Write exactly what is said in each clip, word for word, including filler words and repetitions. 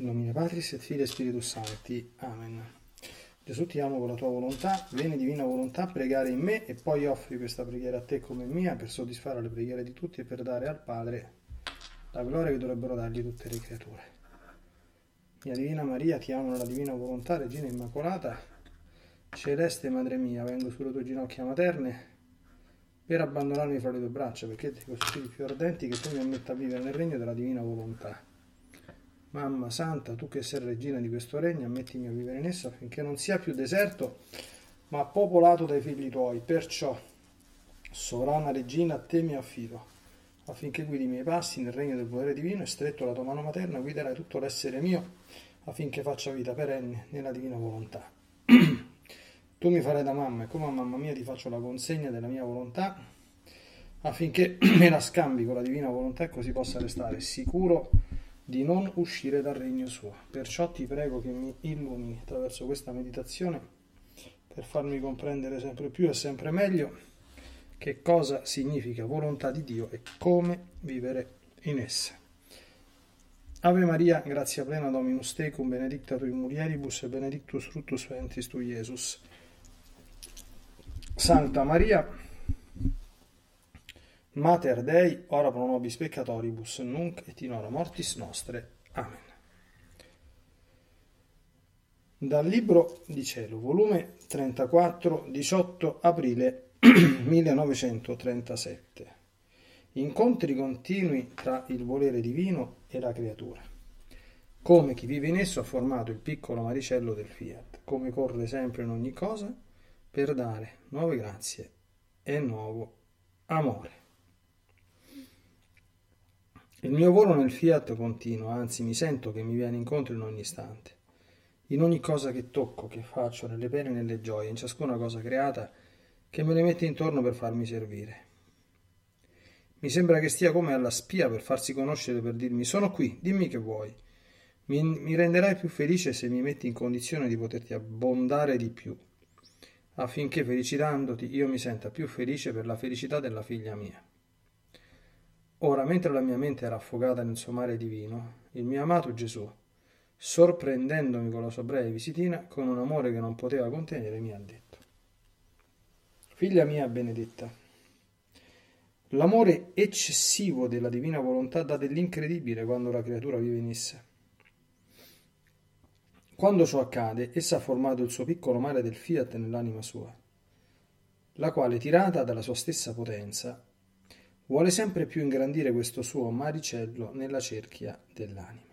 In nomine Patris et Filii e Spiritus Sancti. Amen. Gesù, ti amo con la tua volontà, vieni divina volontà a pregare in me e poi offri questa preghiera a te come mia per soddisfare le preghiere di tutti e per dare al Padre la gloria che dovrebbero dargli tutte le creature. Mia divina Maria, ti amo nella divina volontà, Regina Immacolata, celeste Madre mia, vengo sulle tue ginocchia materne per abbandonarmi fra le tue braccia, perché ti costui più ardenti che tu mi ammetta a vivere nel regno della divina volontà. Mamma Santa, tu che sei regina di questo regno, ammettimi a vivere in esso affinché non sia più deserto, ma popolato dai figli tuoi. Perciò, sovrana regina, a te mi affido, affinché guidi i miei passi nel regno del potere divino e stretto la tua mano materna guiderai tutto l'essere mio, affinché faccia vita perenne nella divina volontà. Tu mi farai da mamma e come a mamma mia ti faccio la consegna della mia volontà, affinché me la scambi con la divina volontà e così possa restare sicuro di non uscire dal regno suo. Perciò ti prego che mi illumini attraverso questa meditazione per farmi comprendere sempre più e sempre meglio che cosa significa volontà di Dio e come vivere in essa. Ave Maria, grazia plena, Dominus tecum, benedicta tu in mulieribus e benedictus fructus ventris tu, Iesus. Santa Maria, Mater Dei, ora pro nobis peccatoribus, nunc et in hora mortis nostre. Amen. Dal Libro di Cielo, volume trentaquattro, diciotto aprile millenovecentotrentasette. Incontri continui tra il volere divino e la creatura. Come chi vive in esso ha formato il piccolo maricello del Fiat, come corre sempre in ogni cosa per dare nuove grazie e nuovo amore. Il mio volo nel Fiat continua, anzi mi sento che mi viene incontro in ogni istante. In ogni cosa che tocco, che faccio, nelle pene e nelle gioie, in ciascuna cosa creata che me ne mette intorno per farmi servire. Mi sembra che stia come alla spia per farsi conoscere, per dirmi: sono qui, dimmi che vuoi. Mi, mi renderai più felice se mi metti in condizione di poterti abbondare di più, affinché felicitandoti io mi senta più felice per la felicità della figlia mia. Ora, mentre la mia mente era affogata nel suo mare divino, il mio amato Gesù, sorprendendomi con la sua breve visitina, con un amore che non poteva contenere, mi ha detto: figlia mia benedetta, l'amore eccessivo della divina volontà dà dell'incredibile quando la creatura vive in essa. Quando ciò accade, essa ha formato il suo piccolo mare del Fiat nell'anima sua, la quale, tirata dalla sua stessa potenza, vuole sempre più ingrandire questo suo maricello nella cerchia dell'anima.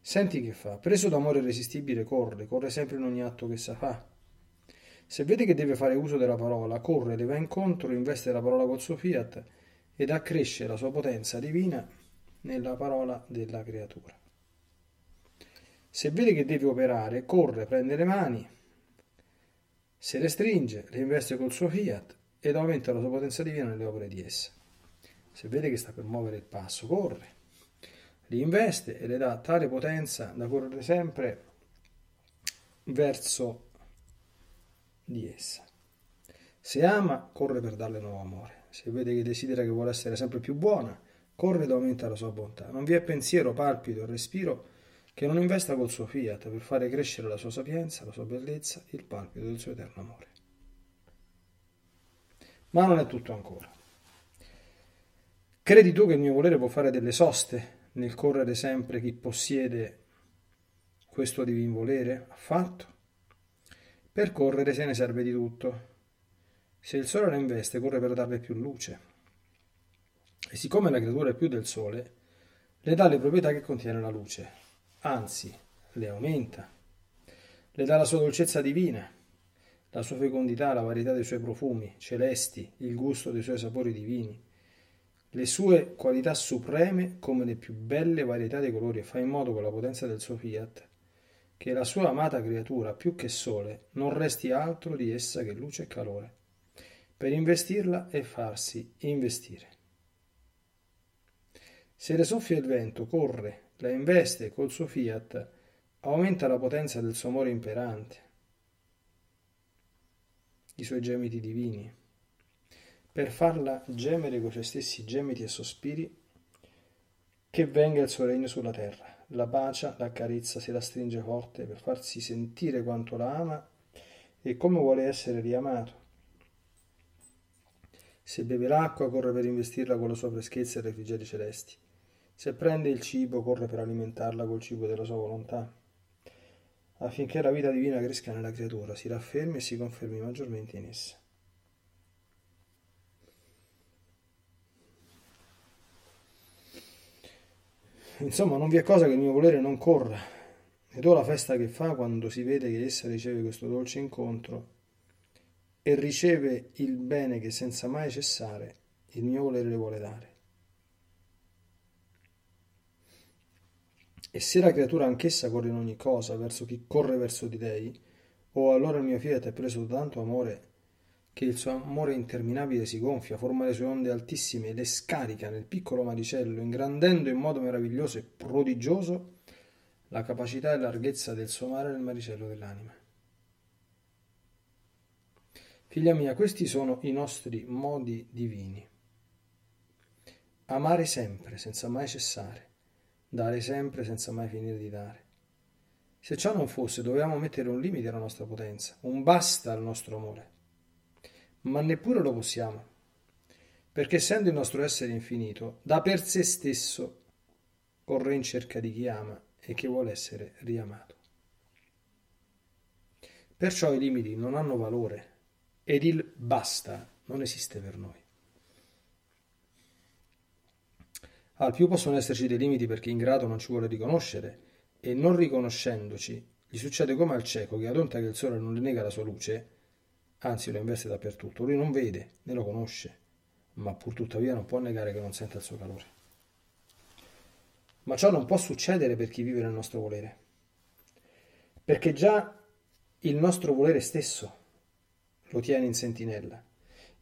Senti che fa, preso d'amore irresistibile corre, corre sempre in ogni atto che sa fa. Se vede che deve fare uso della parola, corre, le va incontro, investe la parola col suo Fiat ed accresce la sua potenza divina nella parola della creatura. Se vede che deve operare, corre, prende le mani, se le stringe, le investe col suo Fiat ed aumenta la sua potenza divina nelle opere di essa. Se vede che sta per muovere il passo, corre, li investe e le dà tale potenza da correre sempre verso di essa. Se ama, corre per darle nuovo amore. Se vede che desidera, che vuole essere sempre più buona, corre ed aumenta la sua bontà. Non vi è pensiero, palpito, respiro che non investa col suo Fiat per fare crescere la sua sapienza, la sua bellezza, il palpito del suo eterno amore. Ma non è tutto ancora. Credi tu che il mio volere può fare delle soste nel correre sempre chi possiede questo divin volere? Affatto. Per correre se ne serve di tutto. Se il sole la investe, corre per darle più luce. E siccome la creatura è più del sole, le dà le proprietà che contiene la luce, anzi, le aumenta. Le dà la sua dolcezza divina, la sua fecondità, la varietà dei suoi profumi celesti, il gusto dei suoi sapori divini, le sue qualità supreme come le più belle varietà dei colori, e fa in modo con la potenza del suo Fiat che la sua amata creatura, più che sole, non resti altro di essa che luce e calore, per investirla e farsi investire. Se le soffia il vento, corre, la investe e col suo Fiat aumenta la potenza del suo amore imperante, i suoi gemiti divini, per farla gemere con i suoi stessi gemiti e sospiri, che venga il suo regno sulla terra, la bacia, la carezza, se la stringe forte per farsi sentire quanto la ama e come vuole essere riamato. Se beve l'acqua, corre per investirla con la sua freschezza e i refrigeri celesti. Se prende il cibo, corre per alimentarla col cibo della sua volontà, affinché la vita divina cresca nella creatura, si raffermi e si confermi maggiormente in essa. Insomma, non vi è cosa che il mio volere non corra, ed ho la festa che fa quando si vede che essa riceve questo dolce incontro e riceve il bene che senza mai cessare il mio volere le vuole dare. E se la creatura anch'essa corre in ogni cosa verso chi corre verso di lei, o allora il mio Fiat è preso da tanto amore che il suo amore interminabile si gonfia, forma le sue onde altissime e le scarica nel piccolo maricello, ingrandendo in modo meraviglioso e prodigioso la capacità e larghezza del suo mare nel maricello dell'anima. Figlia mia, questi sono i nostri modi divini: amare sempre, senza mai cessare, dare sempre, senza mai finire di dare. Se ciò non fosse, dovevamo mettere un limite alla nostra potenza, un basta al nostro amore. Ma neppure lo possiamo, perché essendo il nostro essere infinito, da per sé stesso corre in cerca di chi ama e che vuole essere riamato. Perciò i limiti non hanno valore ed il basta non esiste per noi. Al più possono esserci dei limiti perché ingrato non ci vuole riconoscere, e non riconoscendoci gli succede come al cieco che, ad onta che il sole non le nega la sua luce, anzi lo investe dappertutto, lui non vede né lo conosce, ma pur tuttavia non può negare che non senta il suo calore. Ma ciò non può succedere per chi vive nel nostro volere, perché già il nostro volere stesso lo tiene in sentinella,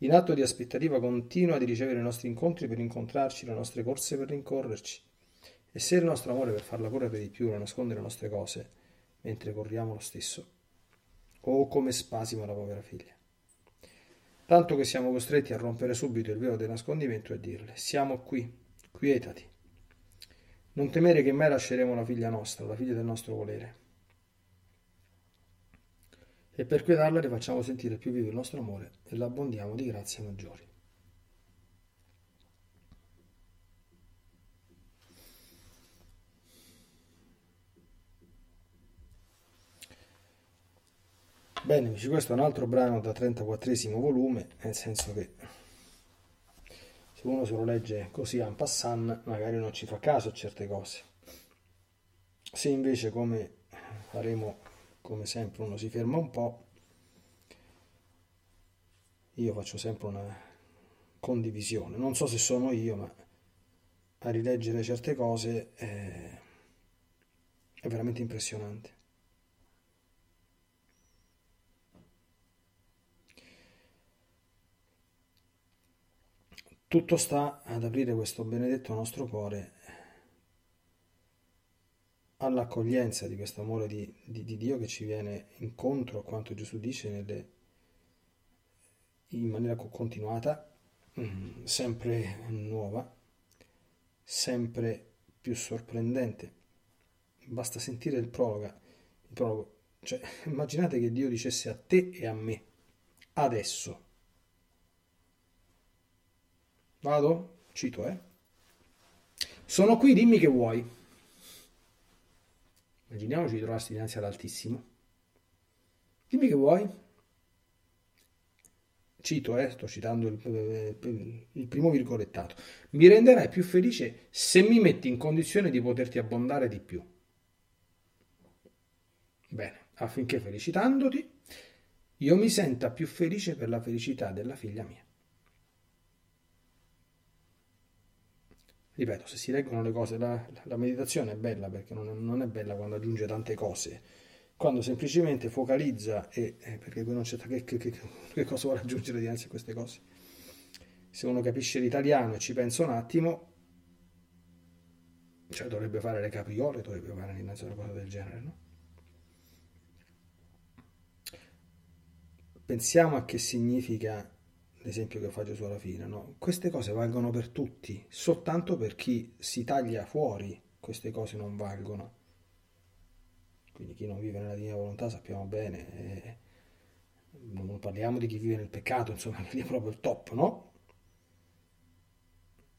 in atto di aspettativa continua di ricevere i nostri incontri per incontrarci, le nostre corse per rincorrerci. E se il nostro amore per farla correre di più lo nasconde le nostre cose, mentre corriamo lo stesso, oh come spasima la povera figlia, tanto che siamo costretti a rompere subito il velo del nascondimento e dirle: siamo qui, quietati, non temere che mai lasceremo la figlia nostra, la figlia del nostro volere. E per quietarla le facciamo sentire più vivo il nostro amore e la abbondiamo di grazie maggiori. Bene, amici, questo è un altro brano da trentaquattresimo volume, nel senso che se uno se lo legge così en passant magari non ci fa caso a certe cose. Se invece, come faremo come sempre, uno si ferma un po', io faccio sempre una condivisione, non so se sono io, ma a rileggere certe cose è, è veramente impressionante. Tutto sta ad aprire questo benedetto nostro cuore all'accoglienza di questo amore di, di, di Dio che ci viene incontro a quanto Gesù dice nelle, in maniera continuata, sempre nuova, sempre più sorprendente. Basta sentire il prologa, il prologo. Cioè, immaginate che Dio dicesse a te e a me: adesso. Vado? Cito, eh. Sono qui, dimmi che vuoi. Immaginiamoci di trovarsi dinanzi all'Altissimo. Dimmi che vuoi. Cito, eh, sto citando il, il primo virgolettato. Mi renderai più felice se mi metti in condizione di poterti abbondare di più. Bene, affinché felicitandoti io mi senta più felice per la felicità della figlia mia. Ripeto, se si leggono le cose, la, la meditazione è bella perché non è, non è bella quando aggiunge tante cose, quando semplicemente focalizza e eh, perché non c'è che, che, che, che cosa vuole aggiungere dinanzi a queste cose. Se uno capisce l'italiano e ci pensa un attimo, cioè dovrebbe fare le capriole, dovrebbe fare una cosa del genere, no? Pensiamo a che significa l'esempio che fa Gesù alla fine, no? Queste cose valgono per tutti, soltanto per chi si taglia fuori queste cose non valgono. Quindi chi non vive nella Divina Volontà, sappiamo bene, eh, non parliamo di chi vive nel peccato, insomma, che è proprio il top, no?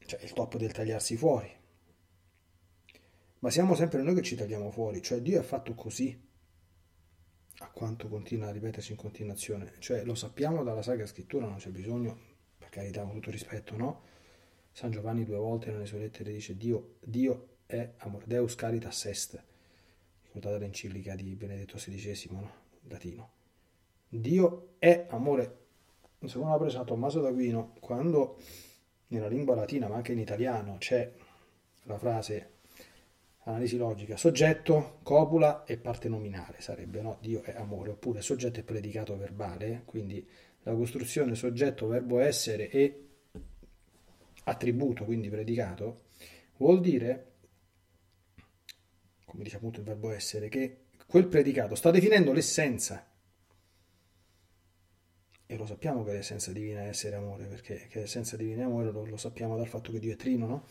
Cioè il top del tagliarsi fuori. Ma siamo sempre noi che ci tagliamo fuori, cioè Dio è fatto così, a quanto continua a ripetersi in continuazione, cioè lo sappiamo dalla Sacra Scrittura, non c'è bisogno, per carità, con tutto rispetto, no? San Giovanni due volte nelle sue lettere dice Dio, Dio è amor, Deus caritas est, ricordate l'enciclica di Benedetto sedicesimo, no? Latino. Dio è amore, secondo la presa San Tommaso d'Aquino, quando nella lingua latina, ma anche in italiano, c'è la frase analisi logica, soggetto, copula e parte nominale, sarebbe, no? Dio è amore, oppure soggetto e predicato verbale, quindi la costruzione soggetto, verbo essere e attributo, quindi predicato, vuol dire, come dice appunto il verbo essere, che quel predicato sta definendo l'essenza, e lo sappiamo che l'essenza divina è essere amore, perché che l'essenza divina è amore lo, lo sappiamo dal fatto che Dio è trino, no?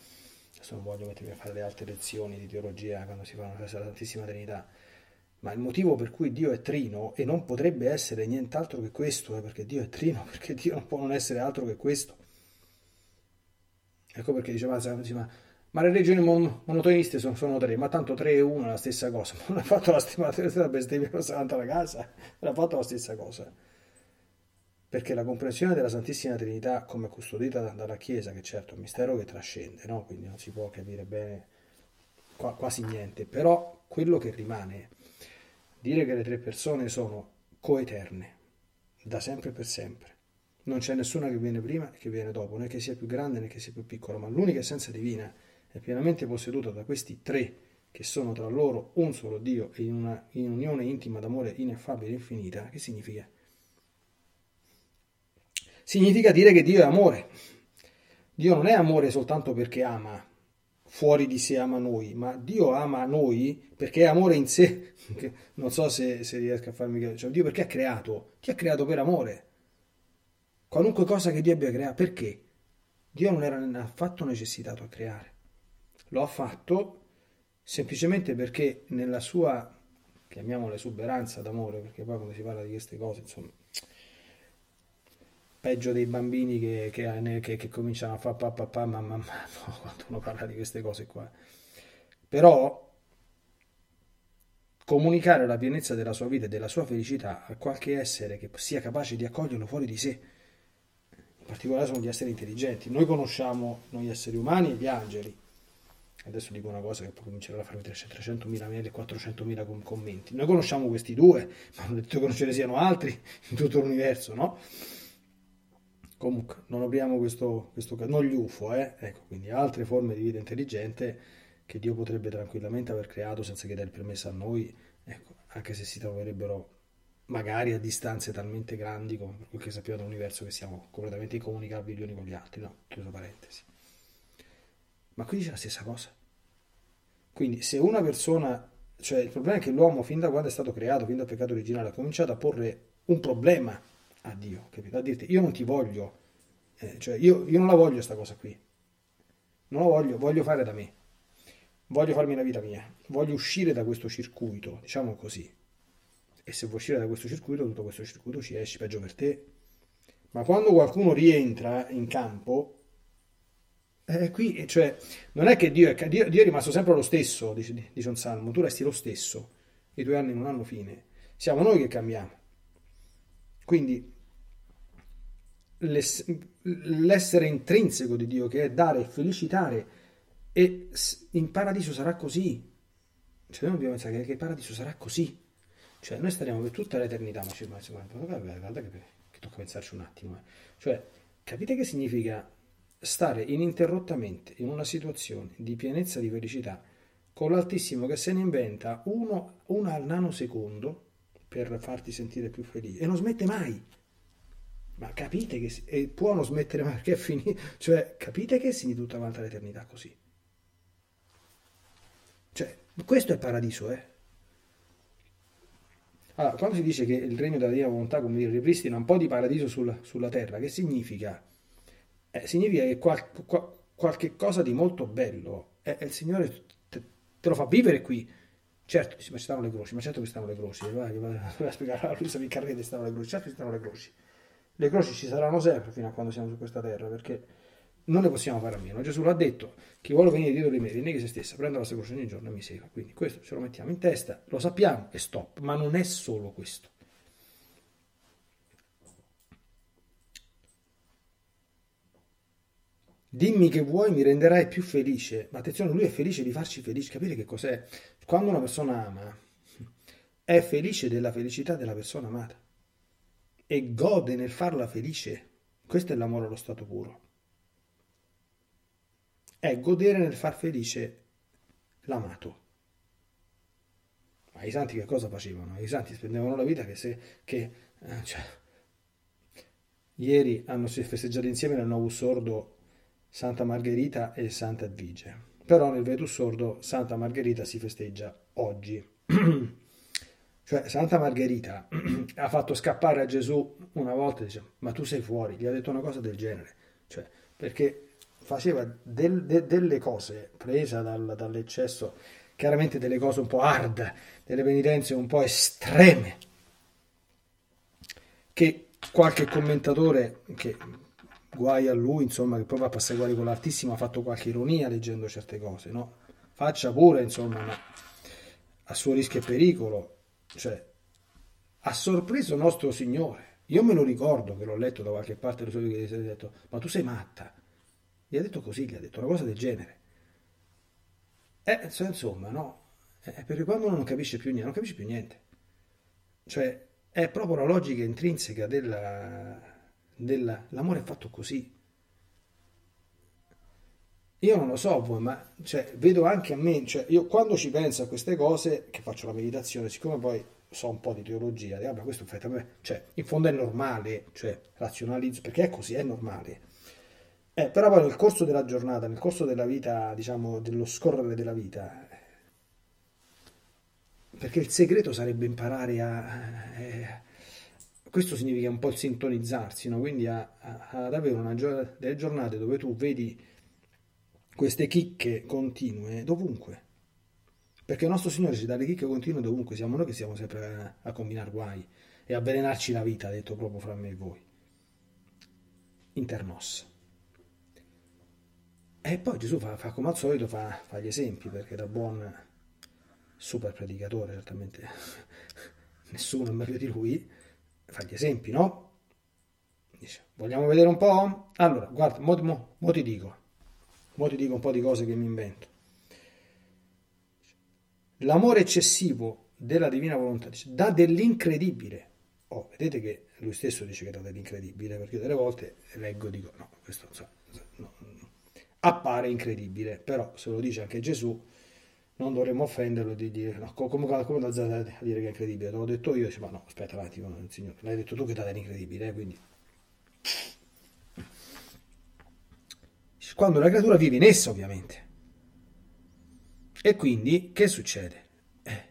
Adesso non voglio mettermi a fare le altre lezioni di teologia quando si fanno la Santissima Trinità, ma il motivo per cui Dio è trino, e non potrebbe essere nient'altro che questo, è perché Dio è trino, perché Dio non può non essere altro che questo. Ecco perché diceva la Santissima, ma le religioni mon- monotoniste sono, sono tre, ma tanto tre e uno è la stessa cosa, ma non ha fatto la stessa bestemmia santa la casa, non ha fatto la stessa cosa. Perché la comprensione della Santissima Trinità, come custodita dalla Chiesa, che certo è un mistero che trascende, no? Quindi non si può capire bene quasi niente, però quello che rimane, dire che le tre persone sono coeterne, da sempre e per sempre. Non c'è nessuna che viene prima e che viene dopo, né che sia più grande né che sia più piccola, ma l'unica essenza divina è pienamente posseduta da questi tre, che sono tra loro un solo Dio e in una in unione intima d'amore ineffabile e infinita, che significa? Significa dire che Dio è amore. Dio non è amore soltanto perché ama, fuori di sé ama noi, ma Dio ama noi perché è amore in sé. Non so se, se riesco a farmi capire. Cioè, Dio perché ha creato? Chi ha creato per amore? Qualunque cosa che Dio abbia creato, perché? Dio non era affatto necessitato a creare. Lo ha fatto semplicemente perché nella sua, chiamiamola esuberanza d'amore, perché poi quando si parla di queste cose, insomma, peggio dei bambini che, che, che, che cominciano a fa pa pa pa mamma mamma, no, quando uno parla di queste cose qua. Però comunicare la pienezza della sua vita e della sua felicità a qualche essere che sia capace di accoglierlo fuori di sé, in particolare sono gli esseri intelligenti. Noi conosciamo noi esseri umani e gli angeli. Adesso dico una cosa che poi comincerà a farmi trecentomila, millequattrocentomila commenti. Noi conosciamo questi due, ma non è detto che non ce ne siano altri in tutto l'universo, no? Comunque, non apriamo questo, questo non gli U F O, eh? Ecco, quindi altre forme di vita intelligente che Dio potrebbe tranquillamente aver creato senza chiedere permesso a noi, ecco, anche se si troverebbero magari a distanze talmente grandi, come per quel che sappiamo dall'universo, che siamo completamente incomunicabili gli uni con gli altri, no? Chiuso parentesi. Ma qui dice la stessa cosa. Quindi, se una persona, cioè il problema è che l'uomo, fin da quando è stato creato, fin dal peccato originale, ha cominciato a porre un problema a Dio, capito? A dirti io non ti voglio, eh, cioè io, io non la voglio sta cosa qui, non la voglio, voglio fare da me, voglio farmi la vita mia, voglio uscire da questo circuito, diciamo così, e se vuoi uscire da questo circuito, tutto questo circuito ci esci, peggio per te. Ma quando qualcuno rientra in campo, eh, qui, cioè, non è che Dio è, Dio, Dio è rimasto sempre lo stesso, dice, dice un salmo, tu resti lo stesso, i tuoi anni non hanno fine, siamo noi che cambiamo. Quindi l'essere intrinseco di Dio, che è dare e felicitare, e in paradiso sarà così. Cioè noi dobbiamo pensare che il paradiso sarà così. Cioè noi staremo per tutta l'eternità, ma ci guarda che, che tocca pensarci un attimo. Eh. Cioè capite che significa stare ininterrottamente in una situazione di pienezza di felicità con l'Altissimo che se ne inventa uno, una al nanosecondo per farti sentire più felice, e non smette mai. Ma capite che e può non smettere mai, perché è finito, cioè capite che si di tutta quanta l'eternità così, cioè questo è il paradiso, eh. Allora, quando si dice che il regno della Divina Volontà, come dire, ripristina un po' di paradiso sulla, sulla terra, che significa? Eh, significa che qual, qual, qualche cosa di molto bello è, è il Signore te lo fa vivere qui. Certo, ma ci stanno le grossi, ma certo che stanno le grossi, doveva spiegare a Luisa Vicarrete che stanno le grossi, certo che stanno le grossi. Le grossi ci saranno sempre fino a quando siamo su questa terra, perché non ne possiamo fare a meno. Gesù l'ha detto, chi vuole venire dietro di me, rinneghi se stessa, prenda la sua croce ogni giorno e mi segua. Quindi questo ce lo mettiamo in testa, lo sappiamo e stop, ma non è solo questo. Dimmi che vuoi, mi renderai più felice. Ma attenzione, lui è felice di farci felici. Capire che cos'è? Quando una persona ama, è felice della felicità della persona amata e gode nel farla felice. Questo è l'amore allo stato puro. È godere nel far felice l'amato. Ma i santi che cosa facevano? I santi spendevano la vita che se... Che, cioè, ieri hanno festeggiato insieme nel Novus Ordo Santa Margherita e Santa Edvige, però nel Vetus Ordo Santa Margherita si festeggia oggi. Cioè Santa Margherita ha fatto scappare a Gesù una volta, dice, ma tu sei fuori, gli ha detto una cosa del genere, cioè perché faceva del, de, delle cose presa dal, dall'eccesso, chiaramente delle cose un po' hard, delle penitenze un po' estreme, che qualche commentatore che guai a lui, insomma, che poi va a passare guai con l'Altissimo, ha fatto qualche ironia leggendo certe cose, no? Faccia pure, insomma, ma a suo rischio e pericolo, cioè, ha sorpreso nostro Signore. Io me lo ricordo che l'ho letto da qualche parte, lo so che gli ha detto, ma tu sei matta. Gli ha detto così, gli ha detto una cosa del genere. Eh, insomma, no? Eh, perché quando uno non capisce più niente, non capisce più niente. Cioè, è proprio la logica intrinseca della... Della, l'amore è fatto così. Io non lo so voi, ma cioè, vedo anche a me, cioè, io quando ci penso a queste cose, che faccio la meditazione, siccome poi so un po' di teologia, di, ah, ma questo fai, cioè, in fondo è normale, cioè, razionalizzo, perché è così, è normale. Eh, però poi nel corso della giornata, nel corso della vita, diciamo, dello scorrere della vita, perché il segreto sarebbe imparare a... Eh, questo significa un po' il sintonizzarsi, no? Quindi a, a, ad avere una gio- delle giornate dove tu vedi queste chicche continue dovunque, perché il nostro Signore ci dà le chicche continue dovunque, siamo noi che siamo sempre a, a combinare guai e avvelenarci la vita, detto proprio fra me e voi, internos. E poi Gesù fa, fa come al solito, fa, fa gli esempi, perché da buon super predicatore, certamente nessuno è meglio di lui, fa gli esempi, no? Dice, vogliamo vedere un po'? Allora, guarda, mo, mo, mo ti dico, mo ti dico un po' di cose che mi invento. L'amore eccessivo della divina volontà, dice, dà dell'incredibile. Oh, vedete che lui stesso dice che dà dell'incredibile, perché delle volte leggo e dico, no, questo non so, no, no. Appare incredibile, però se lo dice anche Gesù, non dovremmo offenderlo di dire, no, come, come da Zara a dire che è incredibile, te l'ho detto io, dice, ma no, aspetta, un attimo, Signore, l'hai detto tu che data è incredibile, eh, quindi. Quando la creatura vive in essa, ovviamente. E quindi, che succede? Eh,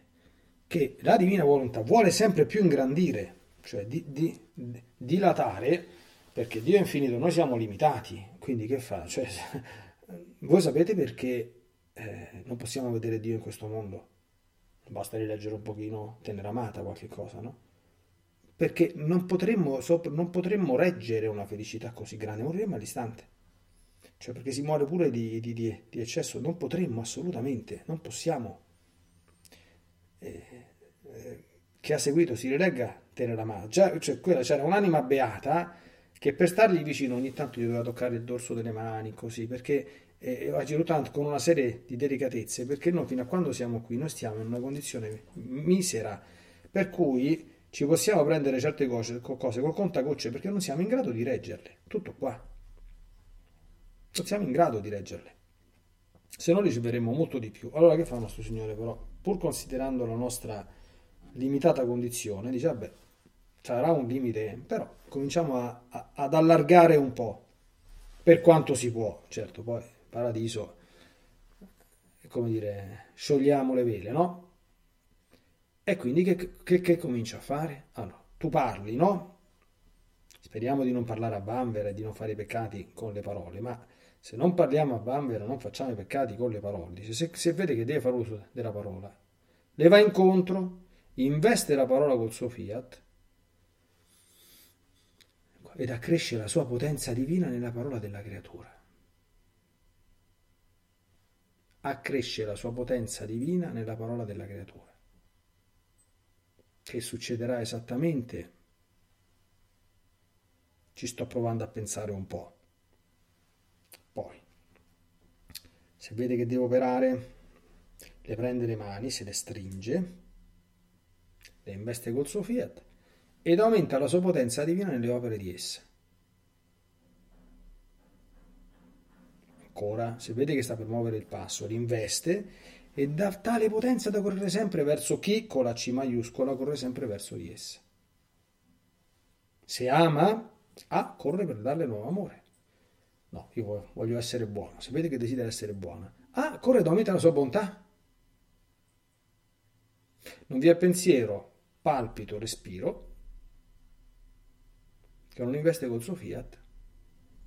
che la divina volontà vuole sempre più ingrandire, cioè di, di, di, dilatare, perché Dio è infinito, noi siamo limitati, quindi che fa? Cioè, voi sapete perché... Eh, non possiamo vedere Dio in questo mondo, basta rileggere un pochino Tenera amata qualche cosa, no? Perché non potremmo, sopra, non potremmo reggere una felicità così grande, moriremmo all'istante, cioè perché si muore pure di, di, di, di eccesso, non potremmo assolutamente, non possiamo. Eh, eh, chi ha seguito si rilegga Tenera amata, già, cioè, quella, c'era un'anima beata che per stargli vicino ogni tanto gli doveva toccare il dorso delle mani, così, perché e agirò tanto con una serie di delicatezze, perché noi fino a quando siamo qui noi stiamo in una condizione misera, per cui ci possiamo prendere certe cose, cose col contagocce, perché non siamo in grado di reggerle, tutto qua, non siamo in grado di reggerle, se no riceveremo molto di più. Allora che fa il nostro Signore? Però pur considerando la nostra limitata condizione dice, vabbè, sarà un limite, però cominciamo a, a, ad allargare un po' per quanto si può, certo, poi paradiso, come dire, sciogliamo le vele, no? E quindi che, che, che comincia a fare? Allora, tu parli, no? Speriamo di non parlare a vanvera e di non fare i peccati con le parole, ma se non parliamo a vanvera, non facciamo i peccati con le parole. Dice, se, se vede che deve fare uso della parola, le va incontro, investe la parola col suo fiat ed accresce la sua potenza divina nella parola della creatura. Accresce la sua potenza divina nella parola della creatura. Che succederà esattamente? Ci sto provando a pensare un po'. Poi, se vede che devo operare, le prende le mani, se le stringe, le investe col suo fiat ed aumenta la sua potenza divina nelle opere di essa. Ancora, se vede che sta per muovere il passo, l'investe e dà tale potenza da correre sempre verso chi, con la C maiuscola, corre sempre verso di essa. Se ama, A corre per darle nuovo amore. No, io voglio essere buono. Se vede che desidera essere buona, A corre ed aumenta la sua bontà. Non vi è pensiero, palpito, respiro che non investe col suo fiat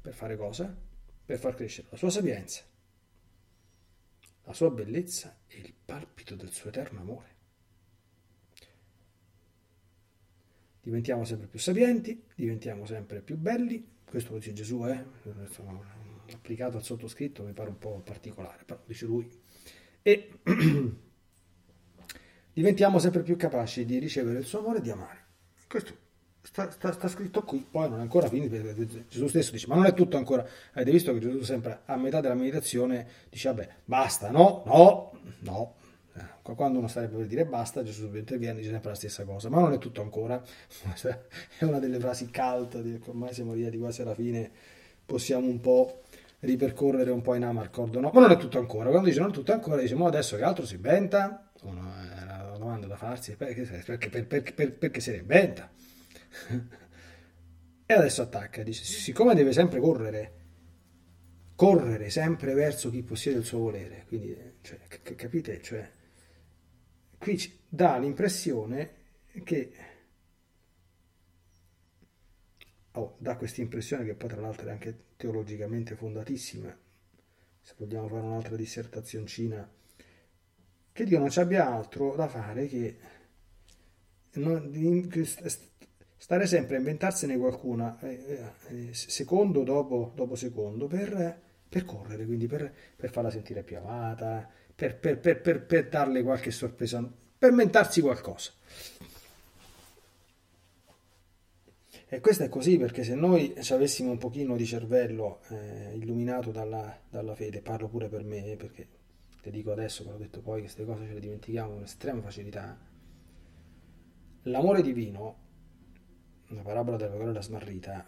per fare cosa? Per far crescere la sua sapienza, la sua bellezza e il palpito del suo eterno amore. Diventiamo sempre più sapienti, diventiamo sempre più belli. Questo lo dice Gesù, eh? Applicato al sottoscritto mi pare un po' particolare, però dice lui. E diventiamo sempre più capaci di ricevere il suo amore e di amare. Questo sta, sta, sta scritto qui, poi non è ancora finito. Gesù stesso dice, ma non è tutto ancora. Avete visto che Gesù sempre a metà della meditazione dice, vabbè, basta, no, no, no. Quando uno starebbe per dire basta, Gesù interviene e dice sempre la stessa cosa, ma non è tutto ancora. È una delle frasi cult, ormai siamo arrivati quasi alla fine, possiamo un po' ripercorrere un po' in amarcord, no? Ma non è tutto ancora. Quando dice non è tutto ancora, dice, ma adesso che altro si inventa? Domanda da farsi, perché, perché, perché, perché, perché se ne inventa. E adesso attacca, dice, siccome deve sempre correre correre sempre verso chi possiede il suo volere, quindi cioè, c- capite? Cioè, qui c- dà l'impressione che oh, dà questa impressione che poi tra l'altro è anche teologicamente fondatissima, se vogliamo fare un'altra dissertazioncina, che Dio non ci abbia altro da fare che stare sempre a inventarsene qualcuna secondo dopo, dopo secondo per, per correre, quindi per, per farla sentire più amata, per, per, per, per, per darle qualche sorpresa, per inventarsi qualcosa. E questo è così perché se noi ci avessimo un pochino di cervello eh, illuminato dalla, dalla fede, parlo pure per me perché... Te dico adesso, ve l'ho detto poi, che queste cose ce le dimentichiamo con estrema facilità. L'amore divino, una parabola della parola smarrita,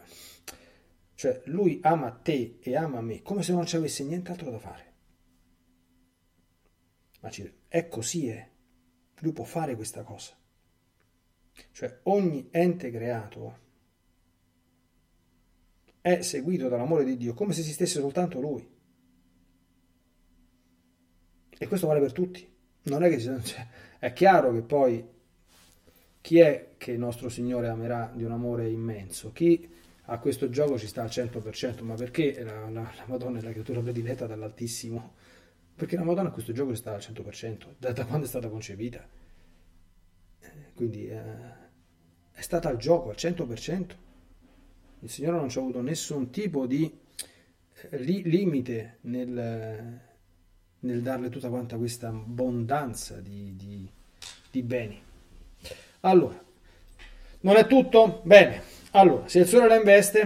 cioè lui ama te e ama me come se non ci avesse nient'altro da fare. Ma è così, è. Lui può fare questa cosa. Cioè ogni ente creato è seguito dall'amore di Dio come se esistesse soltanto lui. E questo vale per tutti, non è che cioè, è chiaro che poi chi è che il nostro Signore amerà di un amore immenso, chi a questo gioco ci sta al cento per cento, ma perché la, la, la Madonna è la creatura prediletta dall'Altissimo? Perché la Madonna a questo gioco ci sta al cento per cento, da, da quando è stata concepita, quindi eh, è stata al gioco al cento per cento, il Signore non ci ha avuto nessun tipo di li, limite nel... nel darle tutta quanta questa abbondanza di, di, di beni. Allora, non è tutto? Bene, allora, se il sole la investe,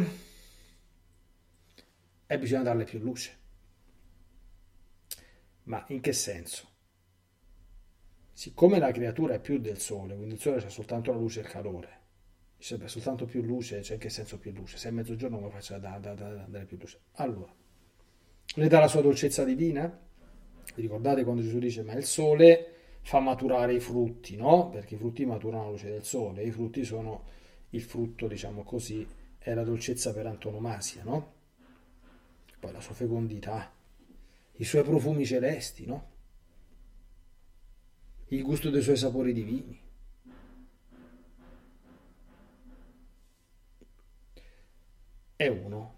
è bisogna darle più luce. Ma in che senso? Siccome la creatura è più del sole, quindi il sole c'è soltanto la luce e il calore, c'è soltanto più luce, cioè in che senso più luce? Se è mezzogiorno come faccio a dare da, da, da più luce? Allora, le dà la sua dolcezza divina? Vi ricordate quando Gesù dice ma il sole fa maturare i frutti, no? Perché i frutti maturano alla luce del sole, i frutti sono il frutto, diciamo così, è la dolcezza per antonomasia, no? Poi la sua fecondità, i suoi profumi celesti, no? Il gusto dei suoi sapori divini. È uno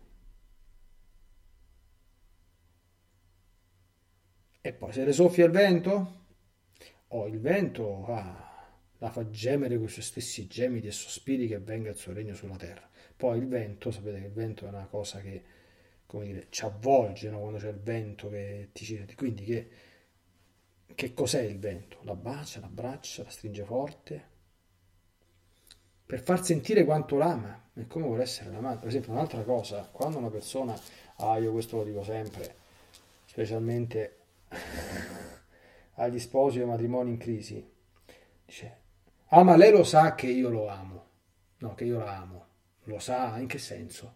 Se le soffia il vento? Oh, il vento ah, la fa gemere coi suoi stessi gemiti e sospiri che venga il suo regno sulla terra. Poi il vento, sapete che il vento è una cosa che, come dire, ci avvolge, no? Quando c'è il vento che ti gira. Quindi che, che cos'è il vento? La bacia, la abbraccia, la stringe forte, per far sentire quanto l'ama, e come vuole essere l'amato. Per esempio, un'altra cosa, quando una persona, ah io questo lo dico sempre, specialmente agli sposi e ai matrimoni in crisi, dice, ah ma lei lo sa che io lo amo, no, che io la amo, lo sa, in che senso?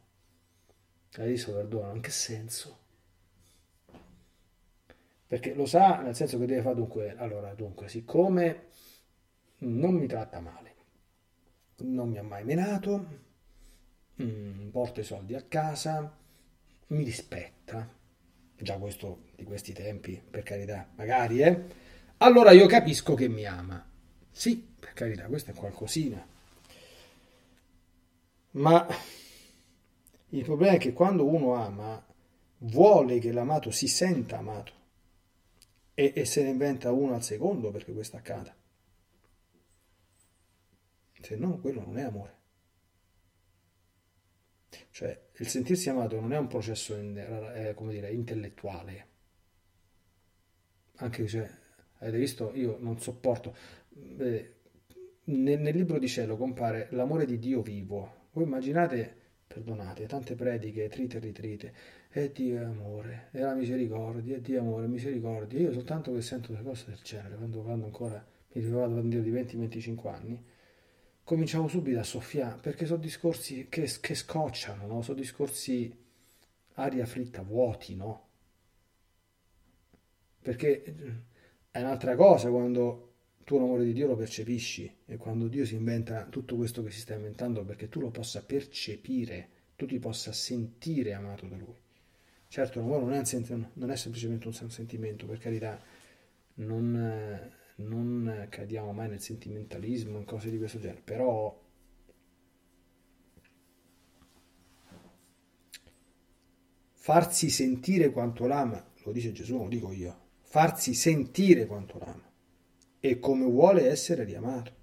L'hai visto, perdono, in che senso? Perché lo sa nel senso che deve fare, dunque, allora, dunque, siccome non mi tratta male, non mi ha mai menato, mh, porta i soldi a casa, mi rispetta, già questo di questi tempi, per carità, magari, eh? Allora io capisco che mi ama, sì, per carità, questo è qualcosina, ma il problema è che quando uno ama, vuole che l'amato si senta amato, e, e se ne inventa uno al secondo perché questo accada. Se no, quello non è amore. Cioè, il sentirsi amato non è un processo, eh, come dire, intellettuale. Anche se, cioè, avete visto, io non sopporto. Eh, nel, nel Libro di Cielo compare l'amore di Dio vivo. Voi immaginate, perdonate, tante prediche, trite e ritrite, e Dio è amore, e la misericordia, e Dio è amore, misericordia. Io soltanto che sento delle cose del genere, quando, quando ancora mi trovavo di venti venticinque anni, cominciamo subito a soffiare, perché sono discorsi che, che scocciano, no? Sono discorsi aria fritta, vuoti, no? Perché è un'altra cosa quando tu l'amore di Dio lo percepisci, e quando Dio si inventa tutto questo che si sta inventando perché tu lo possa percepire, tu ti possa sentire amato da Lui. Certo, l'amore non è, un, non è semplicemente un sentimento, per carità, non... non cadiamo mai nel sentimentalismo, in cose di questo genere, però farsi sentire quanto l'ama, lo dice Gesù, non lo dico io, farsi sentire quanto l'ama e come vuole essere riamato.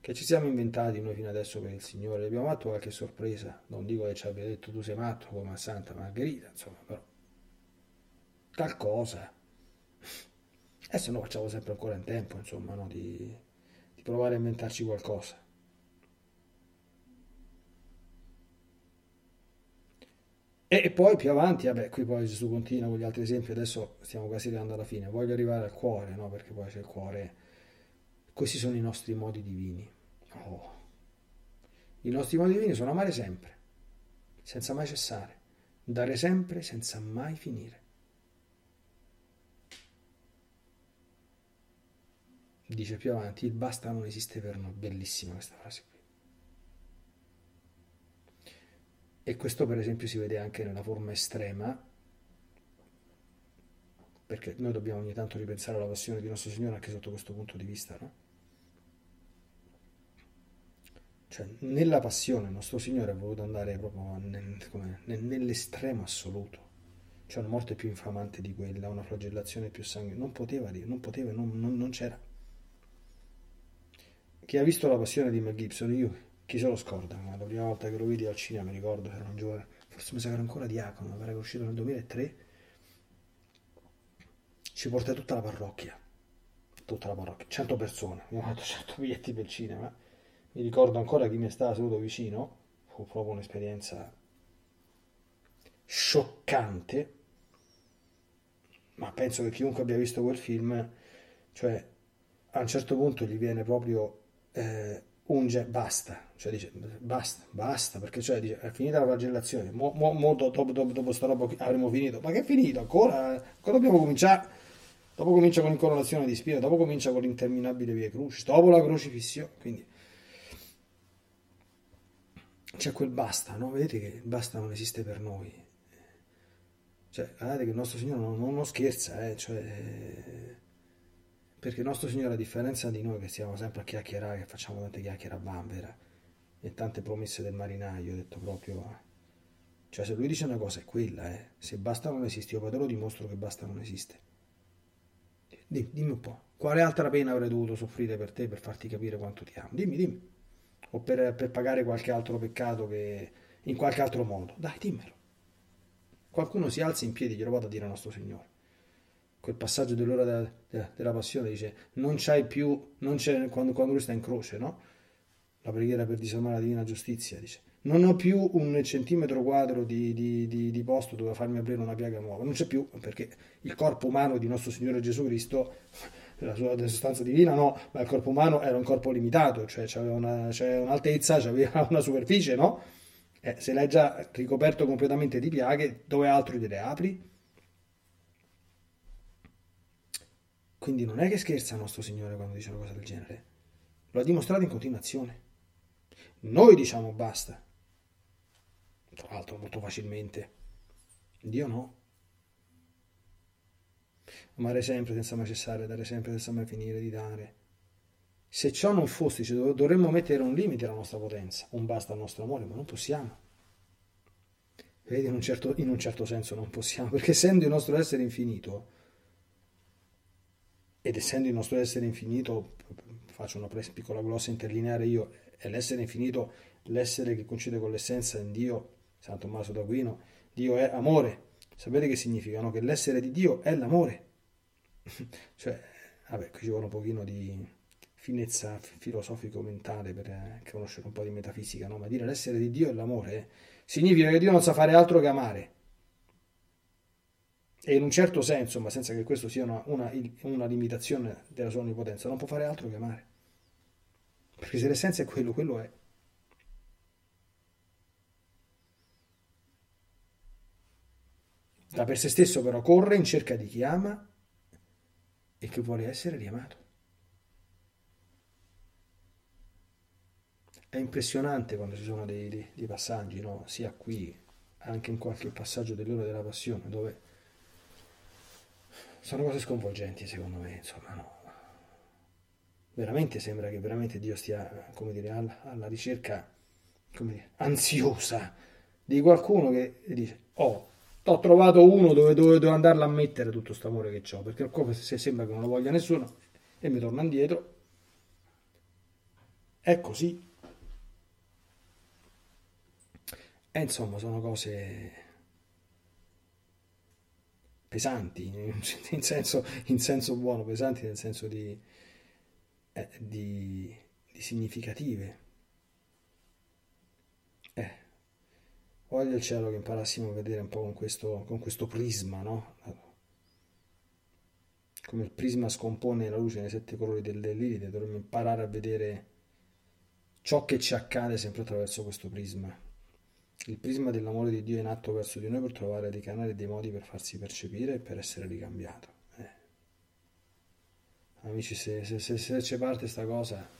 Che ci siamo inventati noi fino adesso per il Signore, abbiamo fatto qualche sorpresa, non dico che ci abbia detto tu sei matto come a Santa Margherita, insomma, però qualcosa. Adesso noi facciamo sempre ancora in tempo, insomma, no? di, di provare a inventarci qualcosa. E, e poi più avanti, vabbè, qui poi Gesù continua con gli altri esempi, adesso stiamo quasi arrivando alla fine, voglio arrivare al cuore, no? Perché poi c'è il cuore. Questi sono i nostri modi divini. Oh. I nostri modi divini sono amare sempre, senza mai cessare, dare sempre, senza mai finire. Dice più avanti, il basta non esiste per noi, bellissima questa frase qui. E questo per esempio si vede anche nella forma estrema, perché noi dobbiamo ogni tanto ripensare alla passione di nostro Signore anche sotto questo punto di vista, no? Cioè, nella passione il nostro Signore ha voluto andare proprio nel, come, nell'estremo assoluto. C'è una morte più infamante di quella, una flagellazione più sangue, non poteva dire, non poteva, non, non, non c'era. Chi ha visto La Passione di Mel Gibson, io, chi se lo scorda, ma la prima volta che lo vidi al cinema, mi ricordo, era un giovane, forse mi sa che era ancora diacono, mi pare che è uscito nel duemilatré, ci porta tutta la parrocchia, tutta la parrocchia, cento persone, abbiamo fatto cento biglietti per il cinema, mi ricordo ancora chi mi stava seduto vicino, fu proprio un'esperienza scioccante, ma penso che chiunque abbia visto quel film, cioè a un certo punto gli viene proprio eh, un ge- basta, cioè dice basta, basta, perché cioè dice, è finita la flagellazione, mo, mo, mo dopo, dopo, dopo sta roba avremo finito, ma che è finito ancora? Ancora dobbiamo cominciare, dopo comincia con l'incoronazione di spine, dopo comincia con l'interminabile via crucis, dopo la crocifissione, quindi c'è quel basta, no? Vedete che il basta non esiste per noi. Cioè, guardate che il nostro Signore non, non, non scherza, eh? Cioè, perché il nostro Signore, a differenza di noi che stiamo sempre a chiacchierare, che facciamo tante chiacchiere a bambera e tante promesse del marinaio, detto proprio Cioè, se lui dice una cosa è quella, eh. Se basta non esiste, io poi te lo dimostro che basta non esiste. Dimmi, dimmi un po', quale altra pena avrei dovuto soffrire per te per farti capire quanto ti amo? Dimmi, dimmi. O per, per pagare qualche altro peccato che in qualche altro modo. Dai, dimmelo. Qualcuno si alzi in piedi, glielo vado a dire a nostro Signore. Quel passaggio dell'ora della, della, della passione dice, non c'hai più, non c'è, quando, quando lui sta in croce, no? La preghiera per disarmare la divina giustizia, dice, non ho più un centimetro quadro di, di, di, di posto dove farmi aprire una piaga nuova, non c'è più, perché il corpo umano di nostro Signore Gesù Cristo, la sua sostanza divina no, ma il corpo umano era un corpo limitato, cioè c'aveva una, c'aveva un'altezza, c'aveva una superficie, no? Eh, se l'hai già ricoperto completamente di piaghe, dove altro te le apri? Quindi non è che scherza il nostro Signore quando dice una cosa del genere, lo ha dimostrato in continuazione. Noi diciamo basta, tra l'altro molto facilmente, Dio no. Amare sempre senza mai cessare, dare sempre senza mai finire di dare. Se ciò non fosse, cioè, dovremmo mettere un limite alla nostra potenza, un basta al nostro amore, ma non possiamo. Vedi, in un certo, in un certo senso non possiamo, perché essendo il nostro essere infinito, ed essendo il nostro essere infinito, faccio una piccola glossa interlineare io, è l'essere infinito, l'essere che coincide con l'essenza in Dio, San Tommaso d'Aquino, Dio è amore. Sapete che significa? No? Che l'essere di Dio è l'amore. Cioè, vabbè, qui ci vuole un pochino di finezza filosofico-mentale per conoscere un po' di metafisica, no? Ma dire l'essere di Dio è l'amore significa che Dio non sa fare altro che amare, e in un certo senso, ma senza che questo sia una, una, una limitazione della sua onnipotenza, non può fare altro che amare, perché se l'essenza è quello, quello è. Da per se stesso però corre in cerca di chi ama e che vuole essere riamato. È impressionante quando ci sono dei, dei, dei passaggi, no? Sia qui, anche in qualche passaggio dell'ora della passione, dove sono cose sconvolgenti, secondo me, insomma, no? Veramente sembra che veramente Dio stia, come dire, alla, alla ricerca, come dire, ansiosa di qualcuno che dice, oh, ho trovato uno dove dovevo andarla a mettere tutto sto amore che ho, perché come se sembra che non lo voglia nessuno e mi torna indietro. È così. E insomma sono cose pesanti, in senso, in senso buono, pesanti nel senso di, eh, di, di significative. Eh, voglia il cielo che imparassimo a vedere un po' con questo, con questo prisma, no? Come il prisma scompone la luce nei sette colori dell'Iride, dovremmo imparare a vedere ciò che ci accade sempre attraverso questo prisma. Il prisma dell'amore di Dio in atto verso di noi, per trovare dei canali e dei modi per farsi percepire e per essere ricambiato. Eh. Amici, se, se, se, se c'è parte sta cosa,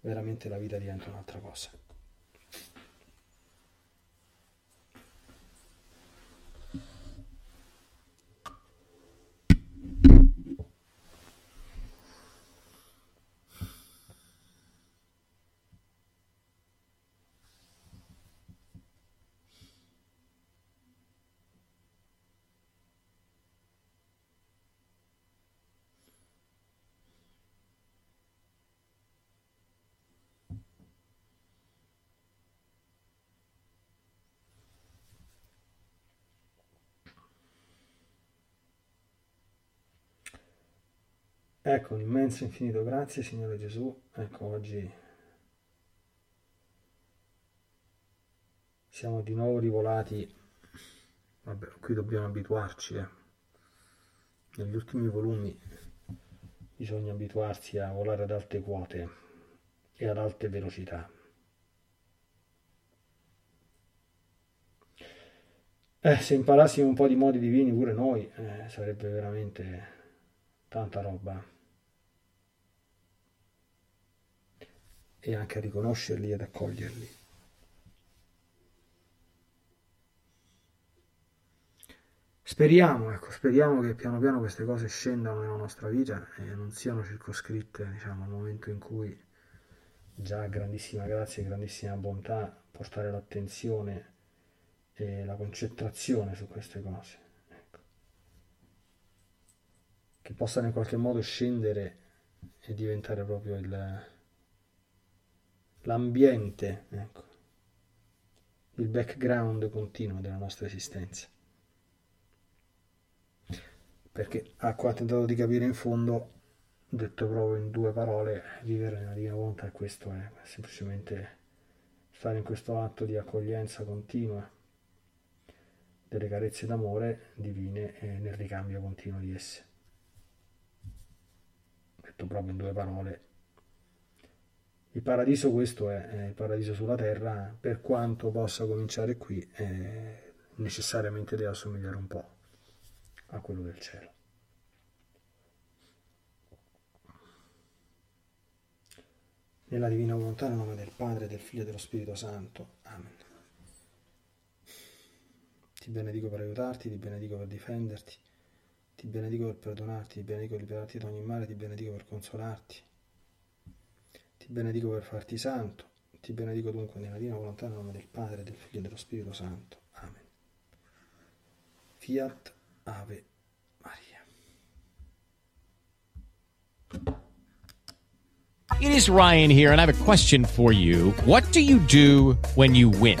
veramente la vita diventa un'altra cosa. Ecco, un immenso infinito grazie, Signore Gesù. Ecco, oggi siamo di nuovo rivolati. Vabbè, qui dobbiamo abituarci. Eh. Negli ultimi volumi bisogna abituarsi a volare ad alte quote e ad alte velocità. Eh, se imparassimo un po' di modi divini pure noi, eh, sarebbe veramente tanta roba. E anche a riconoscerli ed accoglierli. Speriamo, ecco, speriamo che piano piano queste cose scendano nella nostra vita e non siano circoscritte, diciamo, al momento in cui già grandissima grazia e grandissima bontà portare l'attenzione e la concentrazione su queste cose, ecco, che possano in qualche modo scendere e diventare proprio il, l'ambiente, ecco, il background continuo della nostra esistenza. Perché a qua ho tentato di capire in fondo, detto proprio in due parole, vivere nella Divina Volontà è questo, è semplicemente stare in questo atto di accoglienza continua delle carezze d'amore divine e nel ricambio continuo di esse. Detto proprio in due parole, il paradiso questo è, è il paradiso sulla terra, per quanto possa cominciare qui, eh, necessariamente deve assomigliare un po' a quello del cielo. Nella Divina Volontà, nel nome del Padre, del Figlio e dello Spirito Santo. Amen. Ti benedico per aiutarti, ti benedico per difenderti, ti benedico per perdonarti, ti benedico per liberarti da ogni male, ti benedico per consolarti, ti benedico per farti santo, ti benedico dunque nella Divina Volontà, nel nome del Padre, del Figlio e dello Spirito Santo. Amen. Fiat. Ave Maria. It is Ryan here, and I have a question for you. What do you do when you win?